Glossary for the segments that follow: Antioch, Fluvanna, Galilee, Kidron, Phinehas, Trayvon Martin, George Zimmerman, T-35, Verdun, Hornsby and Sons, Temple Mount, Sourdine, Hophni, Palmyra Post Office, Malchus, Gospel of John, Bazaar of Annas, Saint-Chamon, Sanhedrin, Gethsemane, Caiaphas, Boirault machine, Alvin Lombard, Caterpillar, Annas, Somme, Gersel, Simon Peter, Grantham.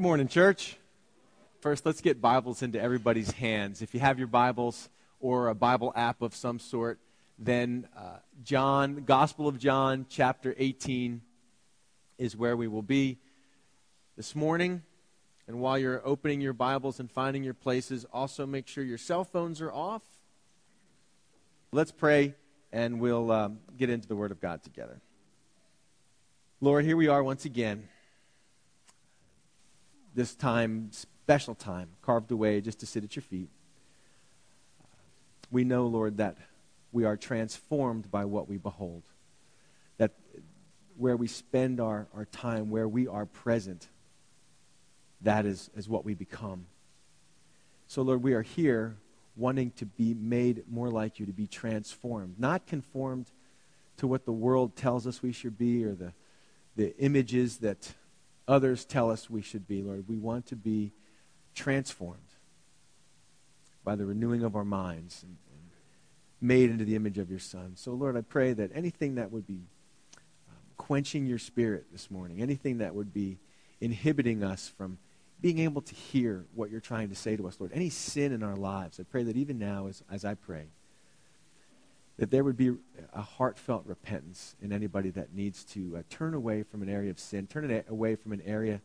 Good morning, church. First, let's get Bibles into everybody's hands. If you have your Bibles or a Bible app of some sort, then Gospel of John, chapter 18 is where we will be this morning. And while you're opening your Bibles and finding your places, also make sure your cell phones are off. Let's pray, and we'll get into the Word of God together. Lord, here we are once again. This time, special time, carved away just to sit at your feet. We know, Lord, that we are transformed by what we behold. That where we spend our time, where we are present, that is what we become. So, Lord, we are here wanting to be made more like you, to be transformed. Not conformed to what the world tells us we should be or the images that others tell us we should be, Lord. We want to be transformed by the renewing of our minds and made into the image of your Son. So, Lord, I pray that anything that would be quenching your Spirit this morning, anything that would be inhibiting us from being able to hear what you're trying to say to us, Lord, any sin in our lives, I pray that even now as I pray, that there would be a heartfelt repentance in anybody that needs to turn away from an area of sin, turn away from an area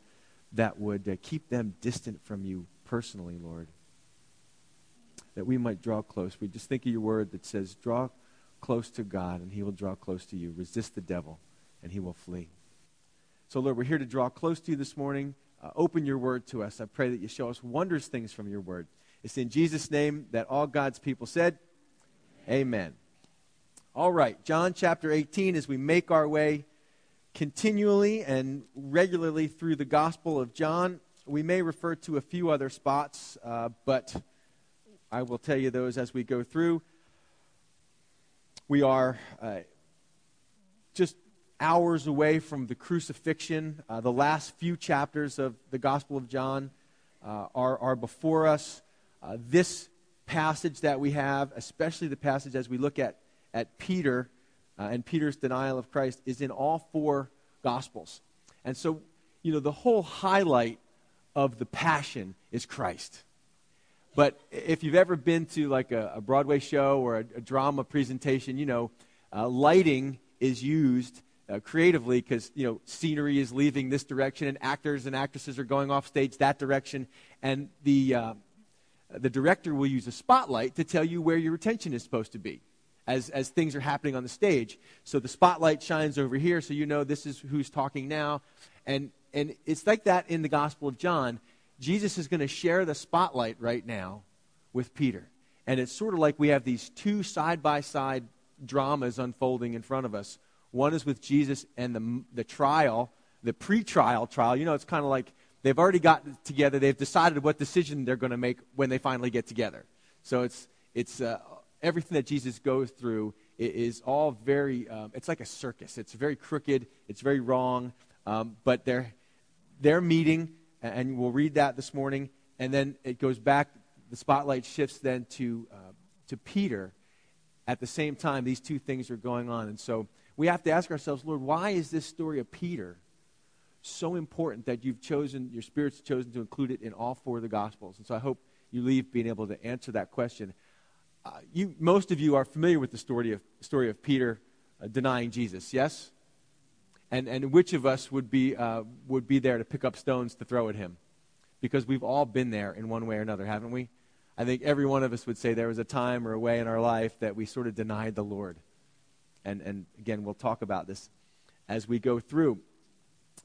that would keep them distant from you personally, Lord, that we might draw close. We just think of your word that says, draw close to God, and he will draw close to you. Resist the devil, and he will flee. So, Lord, we're here to draw close to you this morning. Open your word to us. I pray that you show us wondrous things from your word. It's in Jesus' name that all God's people said, Amen. All right, John chapter 18, as we make our way continually and regularly through the Gospel of John. We may refer to a few other spots, but I will tell you those as we go through. We are just hours away from the crucifixion. The last few chapters of the Gospel of John are before us. This passage that we have, especially the passage as we look at Peter and Peter's denial of Christ, is in all four Gospels. And so, you know, the whole highlight of the passion is Christ. But if you've ever been to like a Broadway show or a drama presentation, you know, lighting is used creatively because, you know, scenery is leaving this direction and actors and actresses are going off stage that direction. And the director will use a spotlight to tell you where your attention is supposed to be as things are happening on the stage. So the spotlight shines over here, so you know this is who's talking now. And it's like that in the Gospel of John. Jesus is going to share the spotlight right now with Peter. And it's sort of like we have these two side-by-side dramas unfolding in front of us. One is with Jesus and the trial, the pre-trial trial. You know, it's kind of like they've already gotten together. They've decided what decision they're going to make when they finally get together. So it's everything that Jesus goes through is all very, it's like a circus. It's very crooked. It's very wrong. But they're meeting, and we'll read that this morning. And then it goes back, the spotlight shifts then to Peter. At the same time, these two things are going on. And so we have to ask ourselves, Lord, why is this story of Peter so important that you've chosen, your Spirit's chosen to include it in all four of the Gospels? And so I hope you leave being able to answer that question. Most of you are familiar with the story of Peter denying Jesus, yes? And which of us would be there to pick up stones to throw at him? Because we've all been there in one way or another, haven't we? I think every one of us would say there was a time or a way in our life that we sort of denied the Lord. And again, we'll talk about this as we go through.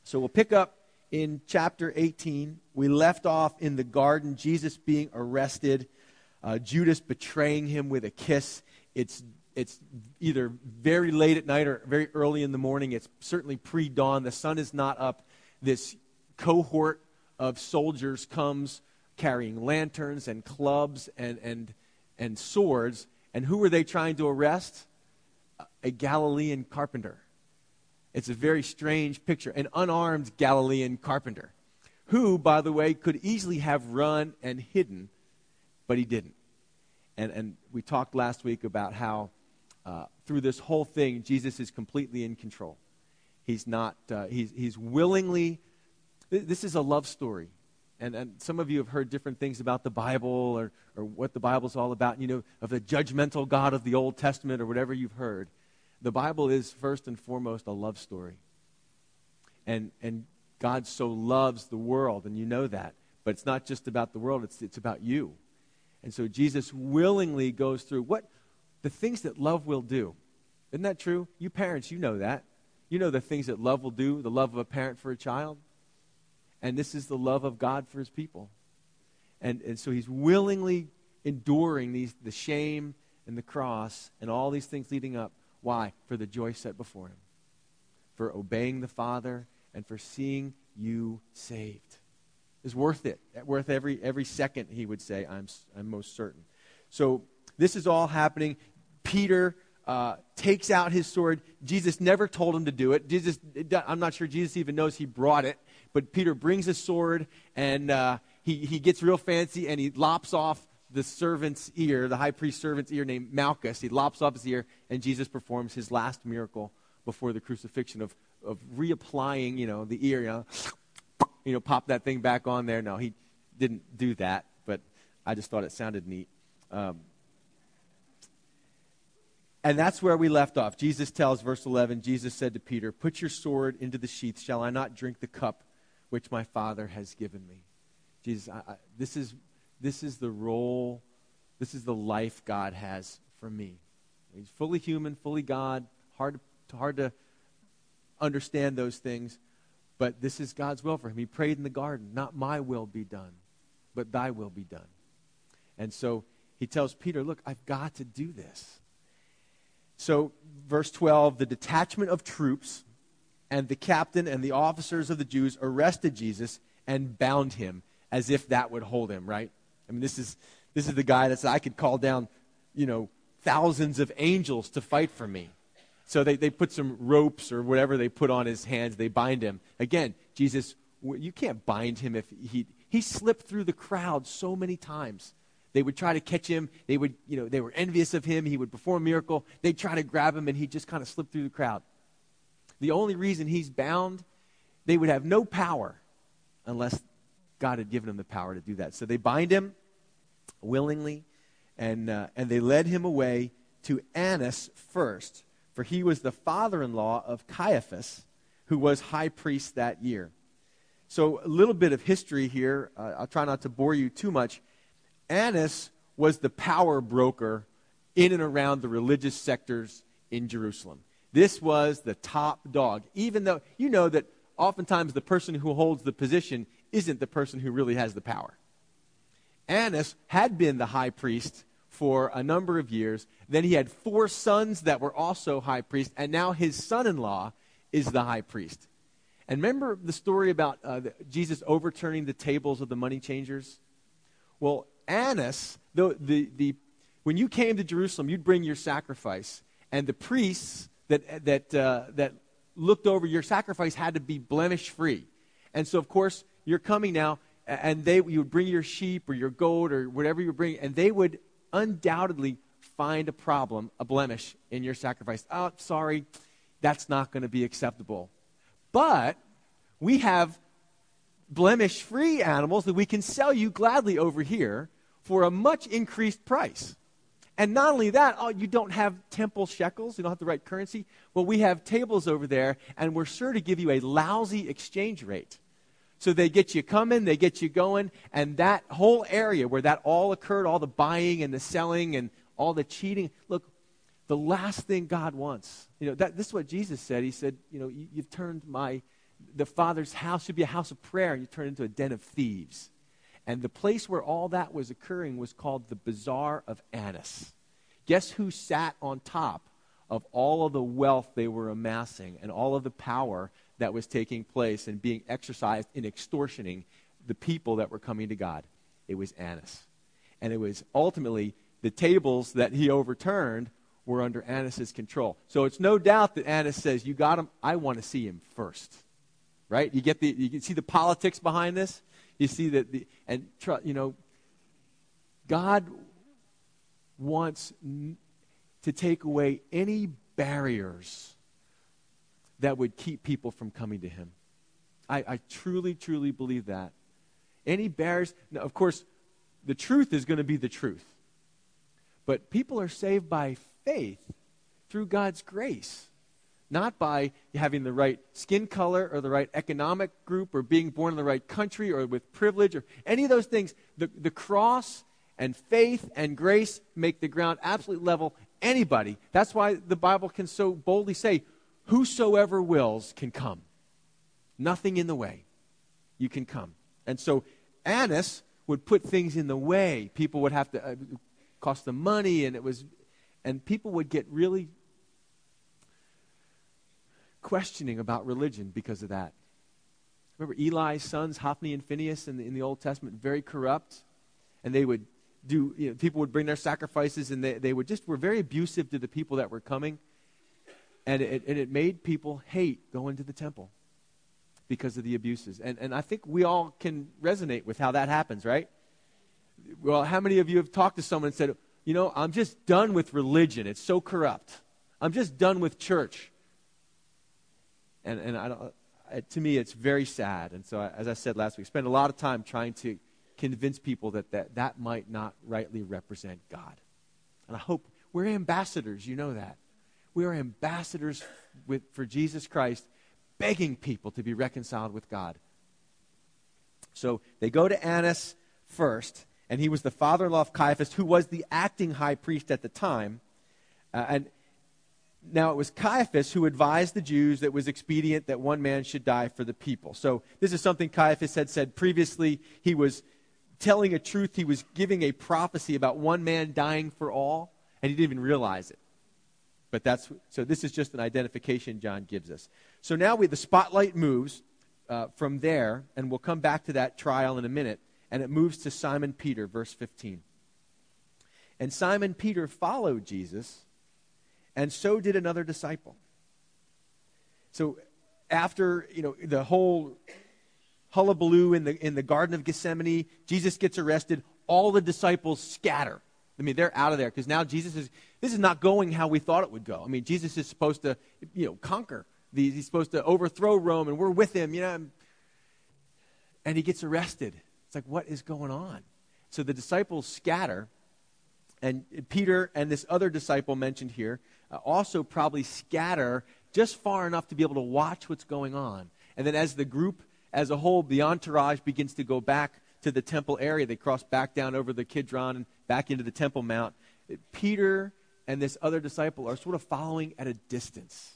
So we'll pick up in chapter 18. We left off in the garden, Jesus being arrested, Judas betraying him with a kiss. It's either very late at night or very early in the morning. It's certainly pre-dawn. The sun is not up. This cohort of soldiers comes carrying lanterns and clubs and swords. And who were they trying to arrest? A Galilean carpenter. It's a very strange picture. An unarmed Galilean carpenter who, by the way, could easily have run and hidden, but he didn't. And we talked last week about how through this whole thing, Jesus is completely in control. He's not, he's willingly, this is a love story. And some of you have heard different things about the Bible or what the Bible's all about, you know, of the judgmental God of the Old Testament or whatever you've heard. The Bible is first and foremost a love story. And God so loves the world, and you know that. But it's not just about the world, it's about you. And so Jesus willingly goes through what the things that love will do. Isn't that true? You parents, you know that. You know the things that love will do, the love of a parent for a child. And this is the love of God for his people. And so he's willingly enduring the shame and the cross and all these things leading up. Why? For the joy set before him. For obeying the Father and for seeing you saved. It's worth it. Worth every second, he would say, I'm most certain. So this is all happening. Peter takes out his sword. Jesus never told him to do it. I'm not sure Jesus even knows he brought it. But Peter brings his sword, and he gets real fancy, and he lops off the servant's ear, the high priest's servant's ear named Malchus. He lops off his ear, and Jesus performs his last miracle before the crucifixion of reapplying, the ear. Pop that thing back on there. No, he didn't do that, but I just thought it sounded neat. And that's where we left off. Jesus tells, verse 11, Jesus said to Peter, "Put your sword into the sheath. Shall I not drink the cup which my Father has given me?" Jesus, this is the role, this is the life God has for me. He's fully human, fully God, hard to understand those things, but this is God's will for him. He prayed in the garden, "Not my will be done, but thy will be done." And so he tells Peter, look, I've got to do this. So verse 12, the detachment of troops and the captain and the officers of the Jews arrested Jesus and bound him, as if that would hold him, right? I mean, this is the guy that said, I could call down, thousands of angels to fight for me. So they put some ropes or whatever they put on his hands. They bind him. Again, Jesus, you can't bind him if he slipped through the crowd so many times. They would try to catch him. They would, they were envious of him. He would perform a miracle. They'd try to grab him, and he just kind of slipped through the crowd. The only reason he's bound, they would have no power unless God had given him the power to do that. So they bind him willingly, and they led him away to Annas first, for he was the father-in-law of Caiaphas, who was high priest that year. So a little bit of history here. I'll try not to bore you too much. Annas was the power broker in and around the religious sectors in Jerusalem. This was the top dog, even though you know that oftentimes the person who holds the position isn't the person who really has the power. Annas had been the high priest for a number of years. Then he had 4 sons that were also high priests, and now his son-in-law is the high priest. And remember the story about Jesus overturning the tables of the money changers? Well, Annas, when you came to Jerusalem, you'd bring your sacrifice, and the priests that looked over your sacrifice had to be blemish-free. And so, of course, you're coming now, and you would bring your sheep or your goat or whatever you bring, and they would undoubtedly find a problem, a blemish in your sacrifice. Oh, sorry, that's not going to be acceptable. But we have blemish-free animals that we can sell you gladly over here for a much increased price. And not only that, you don't have temple shekels, you don't have the right currency. Well, we have tables over there, and we're sure to give you a lousy exchange rate. So they get you coming, they get you going, and that whole area where that all occurred, all the buying and the selling and all the cheating, look, the last thing God wants. This is what Jesus said. He said, you've turned the Father's house should be a house of prayer, and you turned into a den of thieves. And the place where all that was occurring was called the Bazaar of Annas. Guess who sat on top of all of the wealth they were amassing and all of the power that was taking place and being exercised in extortioning the people that were coming to God? It was Annas. And it was ultimately the tables that he overturned were under Annas' control. So it's no doubt that Annas says, you got him, I want to see him first. Right? You can see the politics behind this. You see that, God wants to take away any barriers that would keep people from coming to him. I truly, truly believe that. Any barriers? Now, of course, the truth is going to be the truth. But people are saved by faith through God's grace, not by having the right skin color or the right economic group or being born in the right country or with privilege or any of those things. The cross and faith and grace make the ground absolutely level anybody. That's why the Bible can so boldly say, whosoever wills can come. Nothing in the way. You can come. And so Annas would put things in the way. People would have to cost them money, and people would get really questioning about religion because of that. Remember Eli's sons, Hophni and Phinehas, in the Old Testament, very corrupt, and they would do. You know, people would bring their sacrifices, and they would just were very abusive to the people that were coming, and it made people hate going to the temple because of the abuses. And I think we all can resonate with how that happens, right? Well, how many of you have talked to someone and said, you know, I'm just done with religion. It's so corrupt. I'm just done with church. And I don't, to me, it's very sad. And so, as I said last week, spend a lot of time trying to convince people that might not rightly represent God. And I hope we're ambassadors. You know that. We are ambassadors for Jesus Christ, begging people to be reconciled with God. So they go to Annas first, and he was the father-in-law of Caiaphas, who was the acting high priest at the time. Now, it was Caiaphas who advised the Jews that it was expedient that one man should die for the people. So this is something Caiaphas had said previously. He was telling a truth. He was giving a prophecy about one man dying for all, and he didn't even realize it. But so this is just an identification John gives us. So now the spotlight moves from there, and we'll come back to that trial in a minute, and it moves to Simon Peter, verse 15. And Simon Peter followed Jesus, and so did another disciple. So after, you know, the whole hullabaloo in the Garden of Gethsemane, Jesus gets arrested. All the disciples scatter. I mean, they're out of there because now this is not going how we thought it would go. I mean, Jesus is supposed to, you know, conquer these. He's supposed to overthrow Rome, and we're with him, you know. And he gets arrested. It's like, what is going on? So the disciples scatter. And Peter and this other disciple mentioned here also probably scatter just far enough to be able to watch what's going on. And then as the group as a whole, the entourage begins to go back to the temple area. They cross back down over the Kidron and back into the Temple Mount. Peter and this other disciple are sort of following at a distance.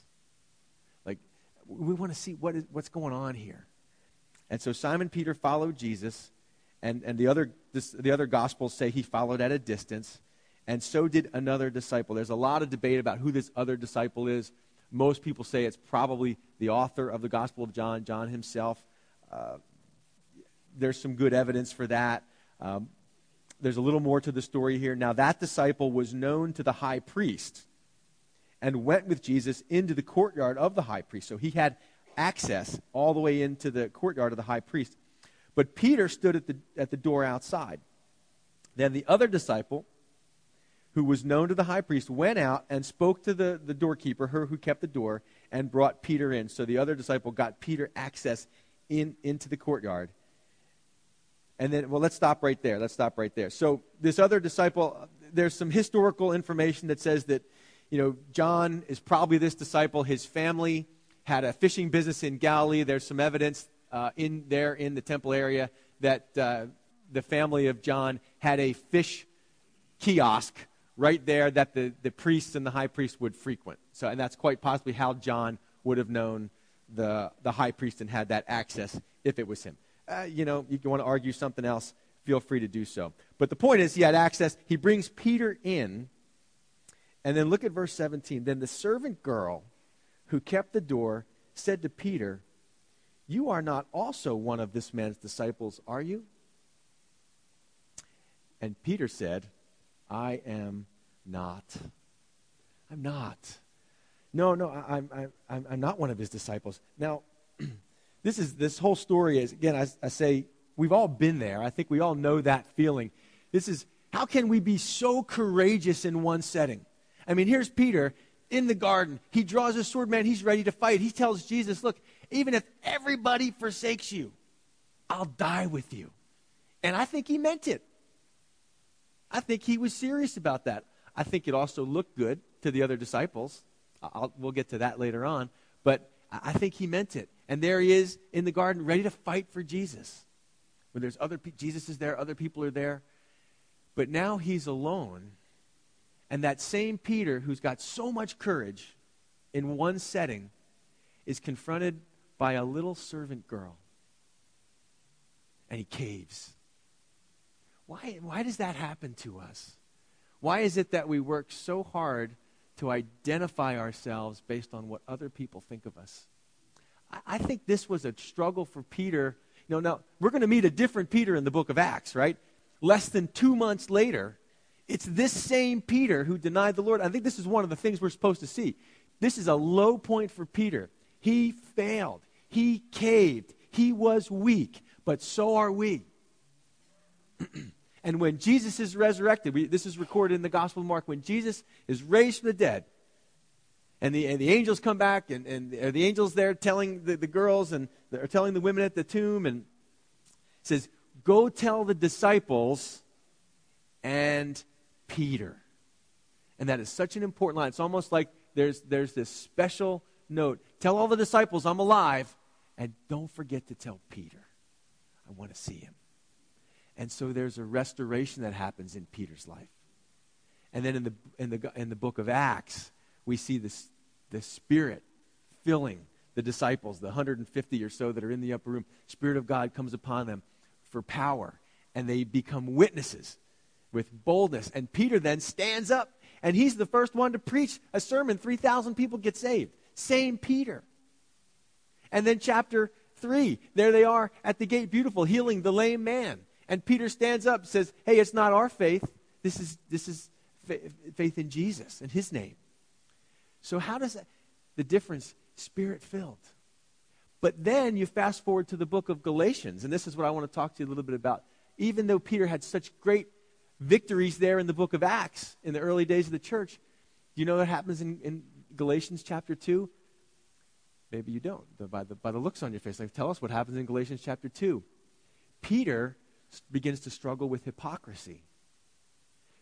Like, we want to see what's going on here. And so Simon Peter followed Jesus, and the other Gospels say he followed at a distance. And so did another disciple. There's a lot of debate about who this other disciple is. Most people say it's probably the author of the Gospel of John, John himself. There's some good evidence for that. There's a little more to the story here. Now, that disciple was known to the high priest and went with Jesus into the courtyard of the high priest. So he had access all the way into the courtyard of the high priest. But Peter stood at the door outside. Then the other disciple, who was known to the high priest, went out and spoke to the doorkeeper, her who kept the door, and brought Peter in. So the other disciple got Peter access into the courtyard. And then, well, let's stop right there. So this other disciple, there's some historical information that says that, you know, John is probably this disciple. His family had a fishing business in Galilee. There's some evidence in the temple area that the family of John had a fish kiosk right there that the priests and the high priest would frequent. So, and that's quite possibly how John would have known the high priest and had that access if it was him. You know, if you want to argue something else, feel free to do so. But the point is, he had access. He brings Peter in. And then look at verse 17. Then the servant girl who kept the door said to Peter, "You are not also one of this man's disciples, are you?" And Peter said, "I am not. I'm not. No, I'm not one of his disciples." Now, this whole story is, again, I say, we've all been there. I think we all know that feeling. This is, how can we be so courageous in one setting? I mean, here's Peter in the garden. He draws his sword, man. He's ready to fight. He tells Jesus, "Look, even if everybody forsakes you, I'll die with you." And I think he meant it. I think he was serious about that. I think it also looked good to the other disciples. We'll get to that later on. But I think he meant it. And there he is in the garden, ready to fight for Jesus. When there's Jesus is there, other people are there. But now he's alone. And that same Peter, who's got so much courage in one setting, is confronted by a little servant girl. And he caves. Why does that happen to us? Why is it that we work so hard to identify ourselves based on what other people think of us? I think this was a struggle for Peter. You know, now, we're going to meet a different Peter in the book of Acts, right? Less than 2 months later, it's this same Peter who denied the Lord. I think this is one of the things we're supposed to see. This is a low point for Peter. He failed. He caved. He was weak. But so are we. And when Jesus is resurrected, this is recorded in the Gospel of Mark, when Jesus is raised from the dead, and the angels come back, and the angels there telling the girls, and they're telling the women at the tomb, and it says, go tell the disciples and Peter. And that is such an important line. It's almost like there's this special note. Tell all the disciples I'm alive, and don't forget to tell Peter. I want to see him. And so there's a restoration that happens in Peter's life. And then in the book of Acts, we see the Spirit filling the disciples, the 150 or so that are in the upper room. Spirit of God comes upon them for power, and they become witnesses with boldness. And Peter then stands up, and he's the first one to preach a sermon. 3,000 people get saved. Same Peter. And then chapter 3, there they are at the gate, beautiful, healing the lame man. And Peter stands up and says, hey, it's not our faith. This is faith in Jesus, in his name. So how does that, the difference, Spirit-filled. But then you fast forward to the book of Galatians, and this is what I want to talk to you a little bit about. Even though Peter had such great victories there in the book of Acts in the early days of the church, do you know what happens in Galatians chapter 2? Maybe you don't, by the looks on your face. Like, tell us what happens in Galatians chapter 2. Peter begins to struggle with hypocrisy,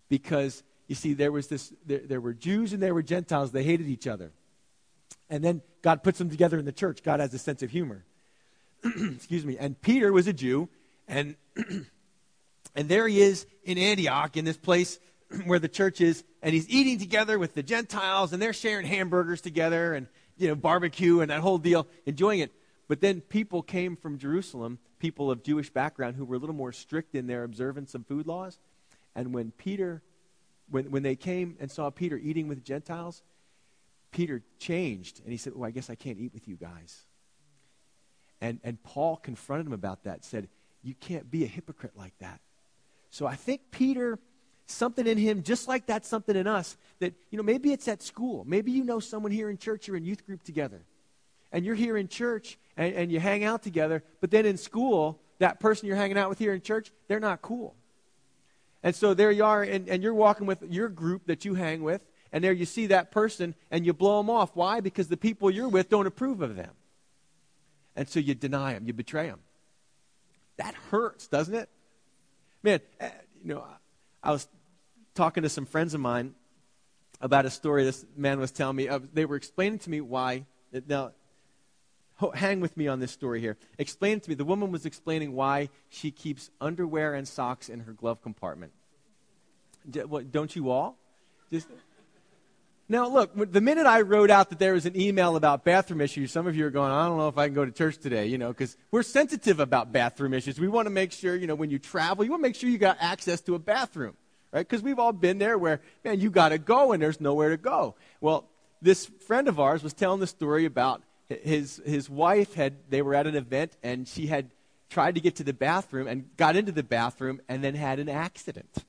because you see there were Jews and there were Gentiles. They hated each other, and then God puts them together in the church. God has a sense of humor. Excuse me. And Peter was a Jew, and there he is in Antioch, in this place where the church is, and he's eating together with the Gentiles, and they're sharing hamburgers together, and barbecue and that whole deal, enjoying it. But then people came from Jerusalem, people of Jewish background, who were a little more strict in their observance of food laws. And when they came and saw Peter eating with Gentiles, Peter changed. And he said, I guess I can't eat with you guys. And Paul confronted him about that, said, you can't be a hypocrite like that. So I think Peter, something in him, just like that something in us, that, maybe it's at school. Maybe someone here in church, you're in youth group together. And you're here in church, and you hang out together, but then in school, that person you're hanging out with here in church, they're not cool. And so there you are, and you're walking with your group that you hang with, and there you see that person, and you blow them off. Why? Because the people you're with don't approve of them. And so you deny them, you betray them. That hurts, doesn't it? Man, I was talking to some friends of mine about a story this man was telling me. They were explaining to me why, now, hang with me on this story here. Explain to me. The woman was explaining why she keeps underwear and socks in her glove compartment. Don't you all? Now, look, the minute I wrote out that there was an email about bathroom issues, some of you are going, I don't know if I can go to church today, because we're sensitive about bathroom issues. We want to make sure, when you travel, you want to make sure you got access to a bathroom, right? Because we've all been there where, man, you got to go and there's nowhere to go. Well, this friend of ours was telling the story about his wife they were at an event, and she had tried to get to the bathroom and got into the bathroom and then had an accident.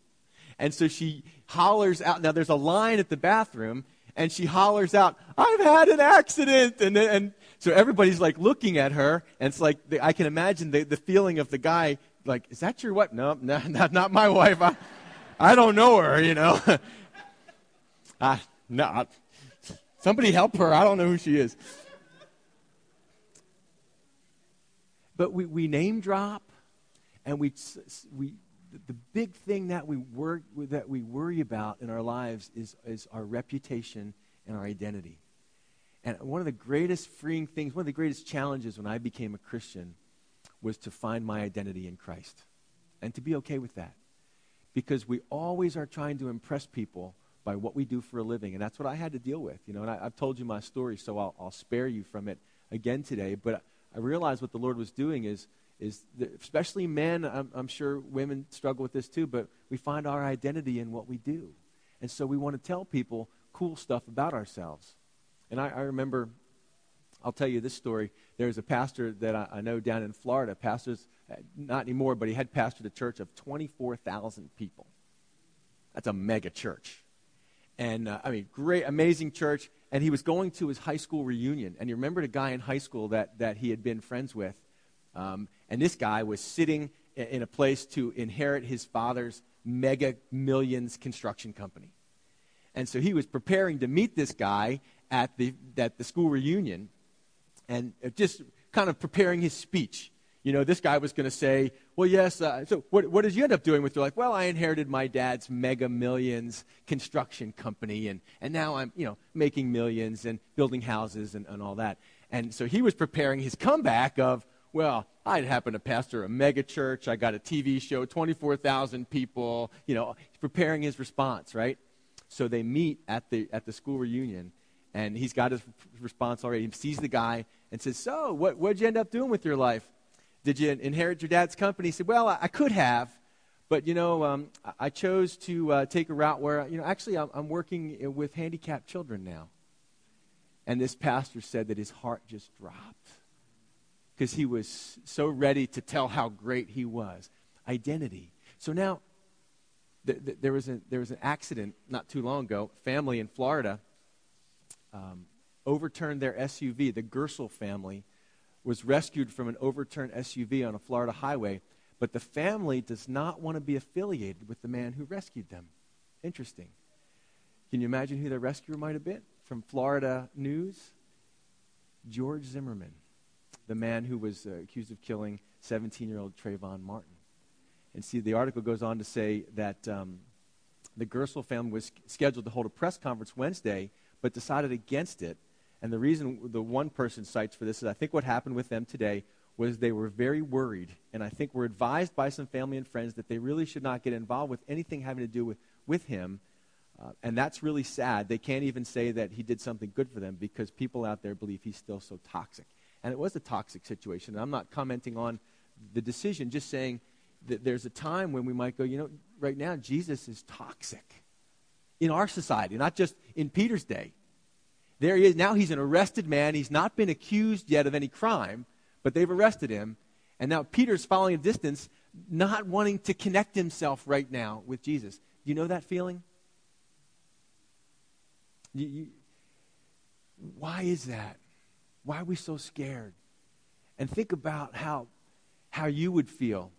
And so she hollers out. Now there's a line at the bathroom, and she hollers out, I've had an accident. And so everybody's like looking at her, and it's like, I can imagine the feeling of the guy, like, is that your wife? No, not my wife. I don't know her, somebody help her. I don't know who she is. But we name drop, And the big thing that we worry about in our lives is our reputation and our identity. And one of the greatest freeing things, one of the greatest challenges when I became a Christian was to find my identity in Christ and to be okay with that. Because we always are trying to impress people by what we do for a living. And that's what I had to deal with. You know, and I've told you my story, so I'll spare you from it again today. But I realized what the Lord was doing is especially men, I'm sure women struggle with this too, but we find our identity in what we do. And so we want to tell people cool stuff about ourselves. And I remember, I'll tell you this story. There's a pastor that I know down in Florida, pastors, not anymore, but he had pastored a church of 24,000 people. That's a mega church. And, great, amazing church. And he was going to his high school reunion. And he remembered a guy in high school that he had been friends with. And this guy was sitting in a place to inherit his father's mega millions construction company. And so he was preparing to meet this guy at the school reunion and just kind of preparing his speech. You know, this guy was going to say, well, yes, so what did you end up doing with your life? Well, I inherited my dad's mega millions construction company, and now I'm, you know, making millions and building houses and all that. And so he was preparing his comeback of, well, I happened to pastor a mega church. I got a TV show, 24,000 people, you know, preparing his response, right? So they meet at the school reunion, and he's got his response already. He sees the guy and says, so what'd you end up doing with your life? Did you inherit your dad's company? He said, well, I could have, but, you know, I chose to take a route where, you know, actually I'm working with handicapped children now. And this pastor said that his heart just dropped, because he was so ready to tell how great he was. Identity. So now, there was an accident not too long ago. A family in Florida overturned their SUV. The Gersel family was rescued from an overturned SUV on a Florida highway, but the family does not want to be affiliated with the man who rescued them. Interesting. Can you imagine who the rescuer might have been? From Florida News, George Zimmerman, the man who was accused of killing 17-year-old Trayvon Martin. And see, the article goes on to say that the Gersel family was scheduled to hold a press conference Wednesday, but decided against it. And the reason the one person cites for this is, I think what happened with them today was they were very worried, and I think were advised by some family and friends that they really should not get involved with anything having to do with him. And that's really sad. They can't even say that he did something good for them, because people out there believe he's still so toxic. And it was a toxic situation. And I'm not commenting on the decision, just saying that there's a time when we might go, you know, right now Jesus is toxic in our society, not just in Peter's day. There he is. Now he's an arrested man. He's not been accused yet of any crime, but they've arrested him. And now Peter's following a distance, not wanting to connect himself right now with Jesus. Do you know that feeling? Why is that? Why are we so scared? And think about how you would feel.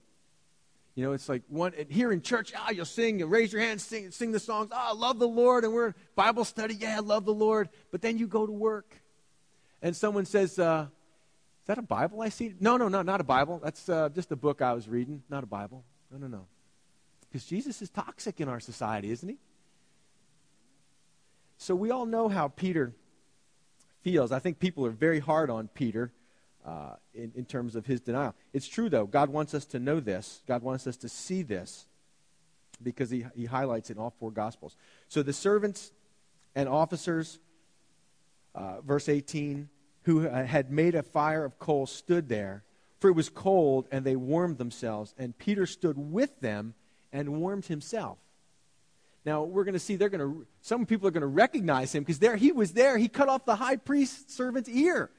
You know, it's like here in church, you'll sing, you'll raise your hands, sing the songs. I love the Lord, and we're in Bible study. Yeah, I love the Lord. But then you go to work, and someone says, is that a Bible I see? No, not a Bible. That's just a book I was reading, not a Bible. No. Because Jesus is toxic in our society, isn't he? So we all know how Peter feels. I think people are very hard on Peter in terms of his denial. It's true, though. God wants us to know this. God wants us to see this, because he highlights it in all four Gospels. So the servants and officers, verse 18, who had made a fire of coal stood there, for it was cold, and they warmed themselves. And Peter stood with them and warmed himself. Now, we're going to see some people are going to recognize him, because he was there. He cut off the high priest's servant's ear,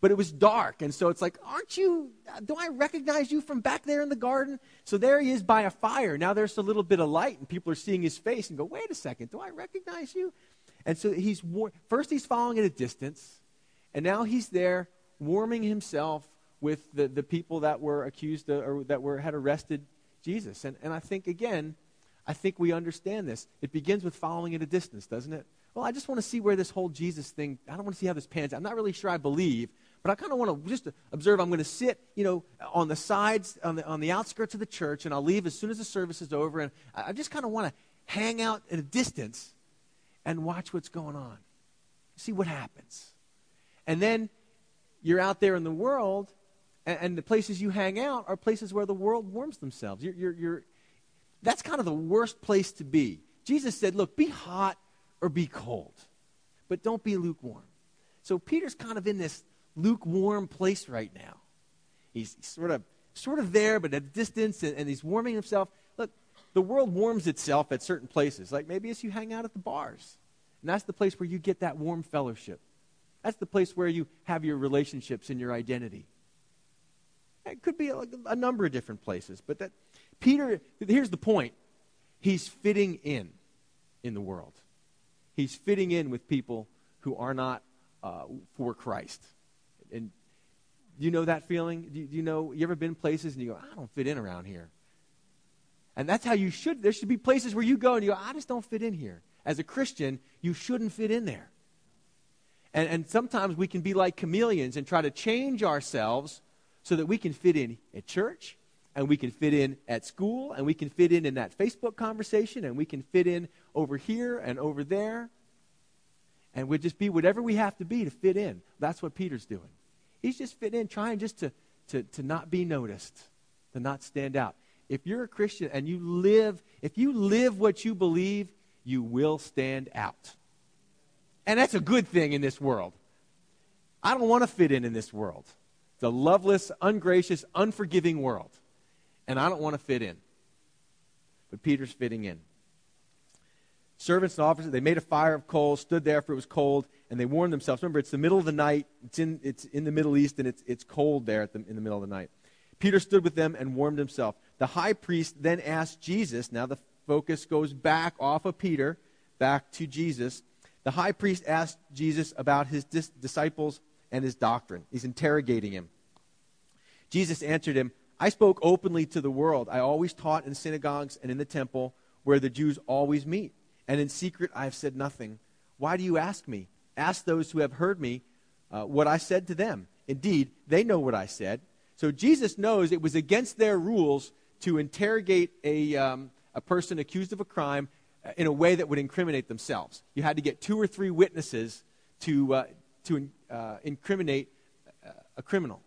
but it was dark. And so it's like, do I recognize you from back there in the garden? So there he is by a fire. Now there's a little bit of light, and people are seeing his face and go, wait a second, do I recognize you? And so first he's following at a distance, and now he's there warming himself with the people that were accused or that had arrested Jesus. And I think, again, we understand this. It begins with following at a distance, doesn't it? Well, I just want to see where this whole Jesus thing, I don't want to see how this pans out. I'm not really sure I believe, but I kind of want to just observe. I'm going to sit, on the sides, on the outskirts of the church, and I'll leave as soon as the service is over, and I just kind of want to hang out at a distance and watch what's going on, see what happens. And then you're out there in the world, and the places you hang out are places where the world warms themselves. That's kind of the worst place to be. Jesus said, look, be hot or be cold, but don't be lukewarm. So Peter's kind of in this lukewarm place right now. He's sort of there, but at a distance, and he's warming himself. Look, the world warms itself at certain places. Like maybe as you hang out at the bars. And that's the place where you get that warm fellowship. That's the place where you have your relationships and your identity. It could be a number of different places. But that Peter, here's the point. He's fitting in the world. He's fitting in with people who are not for Christ. And you know that feeling? You ever been places and you go, I don't fit in around here? And that's how you should. There should be places where you go and you go, I just don't fit in here. As a Christian, you shouldn't fit in there. And sometimes we can be like chameleons and try to change ourselves so that we can fit in at church, and we can fit in at school, and we can fit in that Facebook conversation, and we can fit in over here and over there. And we'll just be whatever we have to be to fit in. That's what Peter's doing. He's just fitting in, trying just to not be noticed, to not stand out. If you're a Christian and if you live what you believe, you will stand out. And that's a good thing in this world. I don't want to fit in this world. It's a loveless, ungracious, unforgiving world. And I don't want to fit in. But Peter's fitting in. Servants and officers, they made a fire of coals, stood there for it was cold, and they warmed themselves. Remember, it's the middle of the night. It's in the Middle East, and it's cold there in the middle of the night. Peter stood with them and warmed himself. The high priest then asked Jesus. Now the focus goes back off of Peter, back to Jesus. The high priest asked Jesus about his disciples and his doctrine. He's interrogating him. Jesus answered him, I spoke openly to the world. I always taught in synagogues and in the temple where the Jews always meet. And in secret I have said nothing. Why do you ask me? Ask those who have heard me what I said to them. Indeed, they know what I said. So Jesus knows it was against their rules to interrogate a person accused of a crime in a way that would incriminate themselves. You had to get 2 or 3 witnesses to incriminate a criminal.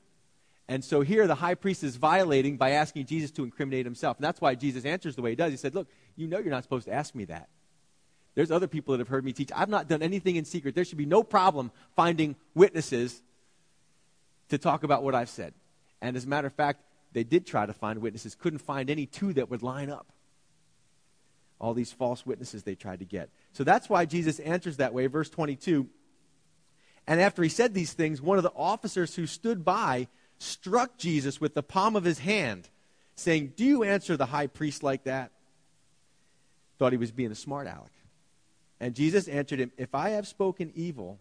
And so here the high priest is violating by asking Jesus to incriminate himself. And that's why Jesus answers the way he does. He said, look, you know you're not supposed to ask me that. There's other people that have heard me teach. I've not done anything in secret. There should be no problem finding witnesses to talk about what I've said. And as a matter of fact, they did try to find witnesses. Couldn't find any two that would line up. All these false witnesses they tried to get. So that's why Jesus answers that way. Verse 22, and after he said these things, one of the officers who stood by struck Jesus with the palm of his hand, saying, do you answer the high priest like that? Thought he was being a smart aleck. And Jesus answered him, if I have spoken evil,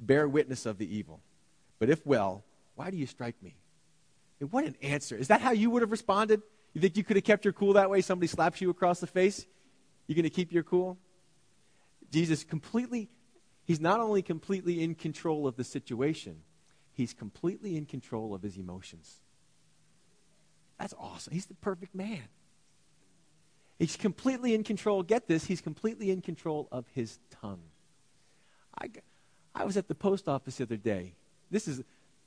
bear witness of the evil. But if well, why do you strike me? And what an answer. Is that how you would have responded? You think you could have kept your cool that way? Somebody slaps you across the face? You're going to keep your cool? Jesus he's not only completely in control of the situation, he's completely in control of his emotions. That's awesome. He's the perfect man. He's completely in control. Get this, he's completely in control of his tongue. I was at the post office the other day. This is,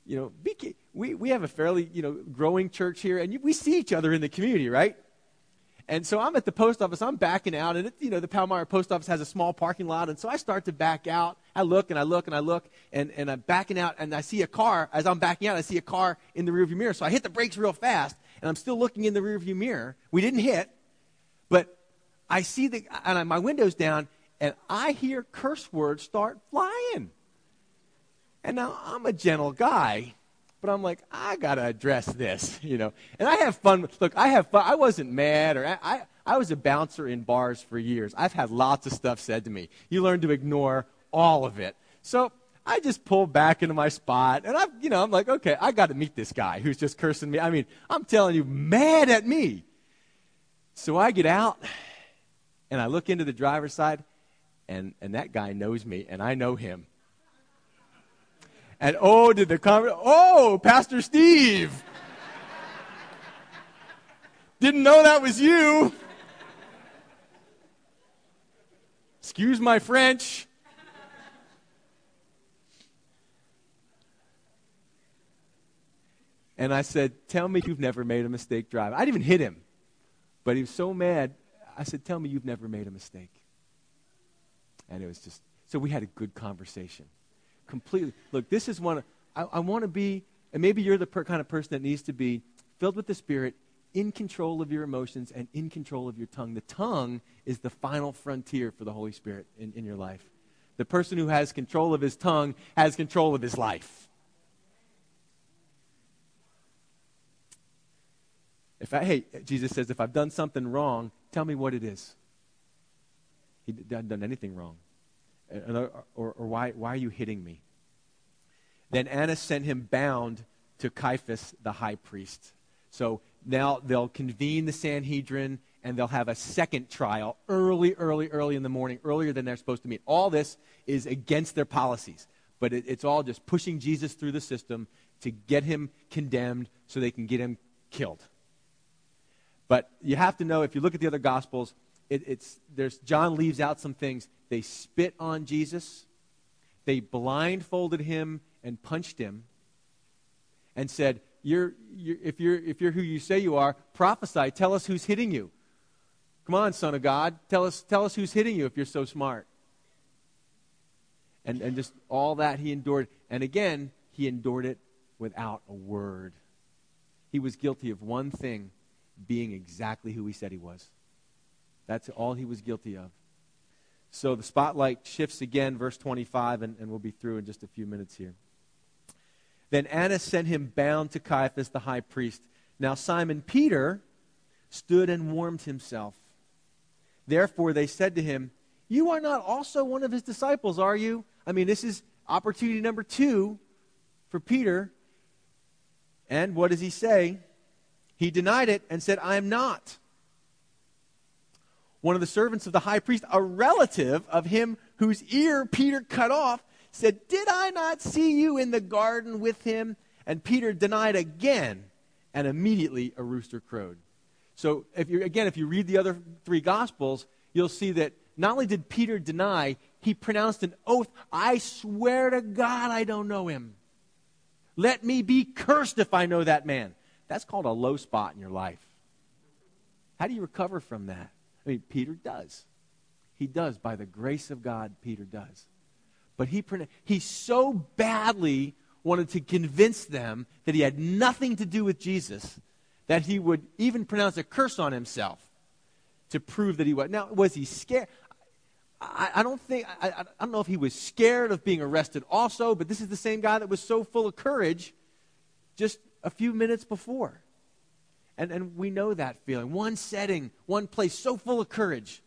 we have a fairly, growing church here, and we see each other in the community, right? And so I'm at the post office. I'm backing out, and, the Palmyra Post Office has a small parking lot, and so I start to back out. I look, and I'm backing out, and I see a car. As I'm backing out, I see a car in the rearview mirror, so I hit the brakes real fast, and I'm still looking in the rearview mirror. We didn't hit. But I see my window's down, and I hear curse words start flying. And now I'm a gentle guy, but I'm like, I got to address this, And I have fun. Look, I have fun. I wasn't mad. I was a bouncer in bars for years. I've had lots of stuff said to me. You learn to ignore all of it. So I just pull back into my spot, and I'm like, okay, I got to meet this guy who's just cursing me. I mean, I'm telling you, mad at me. So I get out, and I look into the driver's side, and that guy knows me, and I know him. And oh, did the conversation, oh, Pastor Steve. Didn't know that was you. Excuse my French. And I said, tell me you've never made a mistake driving. I didn't even hit him. But he was so mad. I said, tell me you've never made a mistake. And it was just, so we had a good conversation. Completely. Look, this is one, I want to be, and maybe you're the kind of person that needs to be filled with the Spirit, in control of your emotions, and in control of your tongue. The tongue is the final frontier for the Holy Spirit in your life. The person who has control of his tongue has control of his life. Hey, Jesus says, if I've done something wrong, tell me what it is. He hasn't done anything wrong. Or why are you hitting me? Then Annas sent him bound to Caiaphas, the high priest. So now they'll convene the Sanhedrin, and they'll have a second trial early in the morning, earlier than they're supposed to meet. All this is against their policies. But it's all just pushing Jesus through the system to get him condemned so they can get him killed. But you have to know, if you look at the other Gospels, John leaves out some things. They spit on Jesus. They blindfolded him and punched him and said, if you're who you say you are, prophesy. Tell us who's hitting you. Come on, Son of God. Tell us who's hitting you if you're so smart. And just all that he endured. And again, he endured it without a word. He was guilty of one thing, being exactly who he said he was. That's all he was guilty of. So the spotlight shifts again, verse 25, and we'll be through in just a few minutes here. Then Annas sent him bound to Caiaphas, the high priest. Now Simon Peter stood and warmed himself. Therefore they said to him, you are not also one of his disciples, are you? I mean, this is opportunity number 2 for Peter. And what does he say? He denied it and said, I am not. One of the servants of the high priest, a relative of him whose ear Peter cut off, said, did I not see you in the garden with him? And Peter denied again, and immediately a rooster crowed. So, if you read the other 3 Gospels, you'll see that not only did Peter deny, he pronounced an oath, I swear to God I don't know him. Let me be cursed if I know that man. That's called a low spot in your life. How do you recover from that? I mean, Peter does. He does. By the grace of God, Peter does. But he so badly wanted to convince them that he had nothing to do with Jesus that he would even pronounce a curse on himself to prove that he was. Now, was he scared? I don't know if he was scared of being arrested also, but this is the same guy that was so full of courage just a few minutes before. And we know that feeling. One setting, one place so full of courage,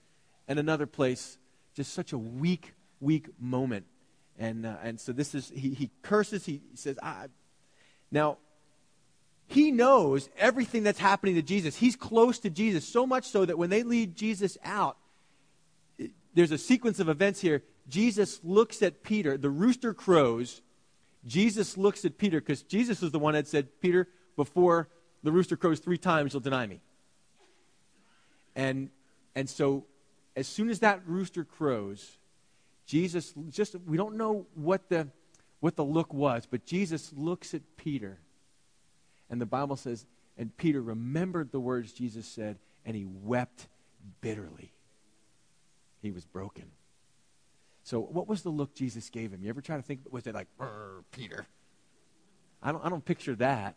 and another place just such a weak moment. And so this is, he curses, he says, I. Now, he knows everything that's happening to Jesus. He's close to Jesus, so much so that when they lead Jesus out, there's a sequence of events here. Jesus looks at Peter, the rooster crows, Jesus looks at Peter, because Jesus was the one that said, Peter, before the rooster crows 3 times, you'll deny me. And so as soon as that rooster crows, Jesus just, we don't know what the look was, but Jesus looks at Peter. And the Bible says, and Peter remembered the words Jesus said, and he wept bitterly. He was broken. So what was the look Jesus gave him? You ever try to think, was it like, Peter? I don't picture that.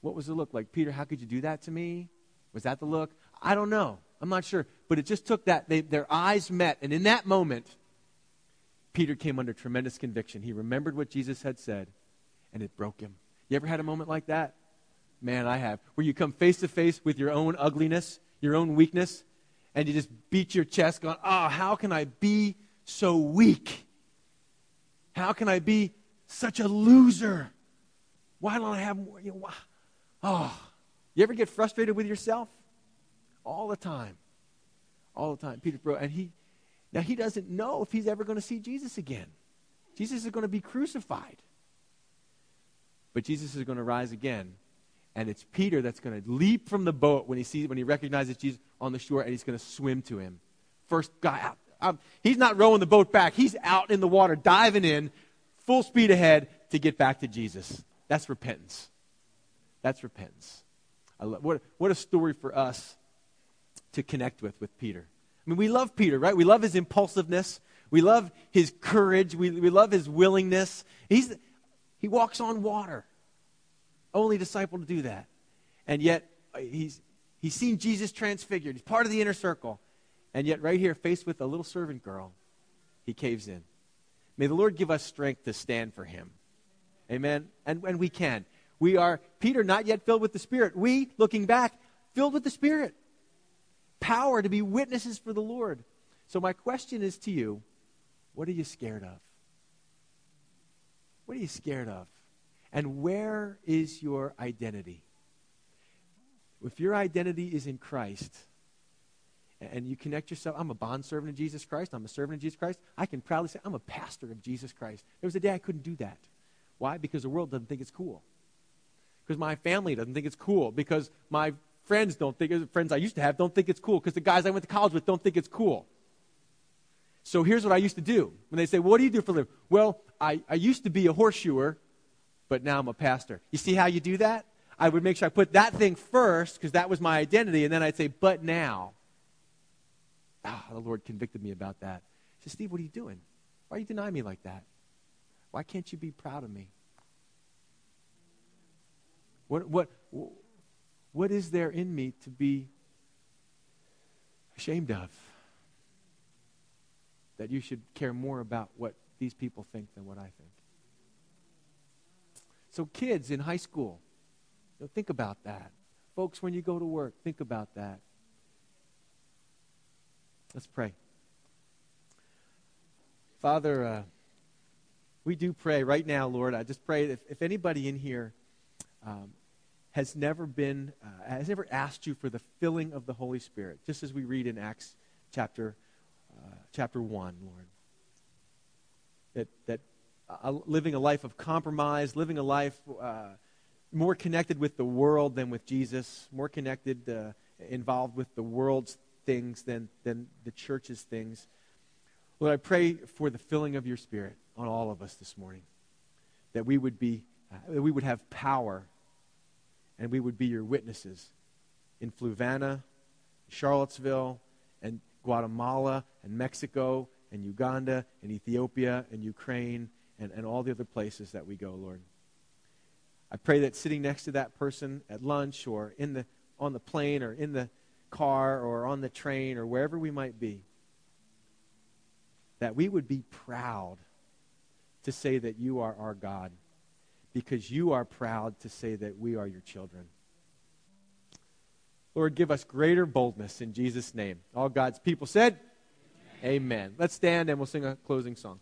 What was the look like? Peter, how could you do that to me? Was that the look? I don't know. I'm not sure. But it just took that. Their eyes met. And in that moment, Peter came under tremendous conviction. He remembered what Jesus had said, and it broke him. You ever had a moment like that? Man, I have. Where you come face to face with your own ugliness, your own weakness, and you just beat your chest going, oh, how can I be so weak? How can I be such a loser? Why don't I have more? You ever get frustrated with yourself? All the time. Peter, bro, and he doesn't know if he's ever going to see Jesus again. Jesus is going to be crucified. But Jesus is going to rise again. And it's Peter that's going to leap from the boat when he recognizes Jesus on the shore, and he's going to swim to him. First guy out. He's not rowing the boat back. He's out in the water, diving in, full speed ahead to get back to Jesus. That's repentance. That's repentance. What a story for us to connect with Peter. I mean, we love Peter, right? We love his impulsiveness. We love his courage. We love his willingness. He walks on water. Only disciple to do that. And yet, he's seen Jesus transfigured. He's part of the inner circle. And yet, right here, faced with a little servant girl, he caves in. May the Lord give us strength to stand for him. Amen? And we can. We are, Peter, not yet filled with the Spirit. We, looking back, filled with the Spirit. Power to be witnesses for the Lord. So my question is to you, what are you scared of? What are you scared of? And where is your identity? If your identity is in Christ, and you connect yourself, I'm a bondservant of Jesus Christ, I'm a servant of Jesus Christ, I can proudly say, I'm a pastor of Jesus Christ. There was a day I couldn't do that. Why? Because the world doesn't think it's cool. Because my family doesn't think it's cool. Because my friends don't think, the friends I used to have don't think it's cool. Because the guys I went to college with don't think it's cool. So here's what I used to do. When they say, well, what do you do for a living? Well, I used to be a horseshoer, but now I'm a pastor. You see how you do that? I would make sure I put that thing first because that was my identity. And then I'd say, but now. The Lord convicted me about that. He said, Steve, what are you doing? Why are you denying me like that? Why can't you be proud of me? What is there in me to be ashamed of? That you should care more about what these people think than what I think. So kids in high school, think about that. Folks, when you go to work, think about that. Let's pray. Father, we do pray right now, Lord. I just pray that if anybody in here has never asked you for the filling of the Holy Spirit, just as we read in Acts chapter 1, Lord, that living a life of compromise, living a life more connected with the world than with Jesus, more connected, involved with the world's things than the church's things. Lord, I pray for the filling of your Spirit on all of us this morning, that we would be, that we would have power, and we would be your witnesses in Fluvanna, Charlottesville, and Guatemala, and Mexico, and Uganda, and Ethiopia, and Ukraine, and all the other places that we go, Lord. I pray that sitting next to that person at lunch or on the plane or in the car or on the train or wherever we might be, that we would be proud to say that you are our God, because you are proud to say that we are your children. Lord, give us greater boldness in Jesus' name. All God's people said, Amen. Let's stand and we'll sing a closing song.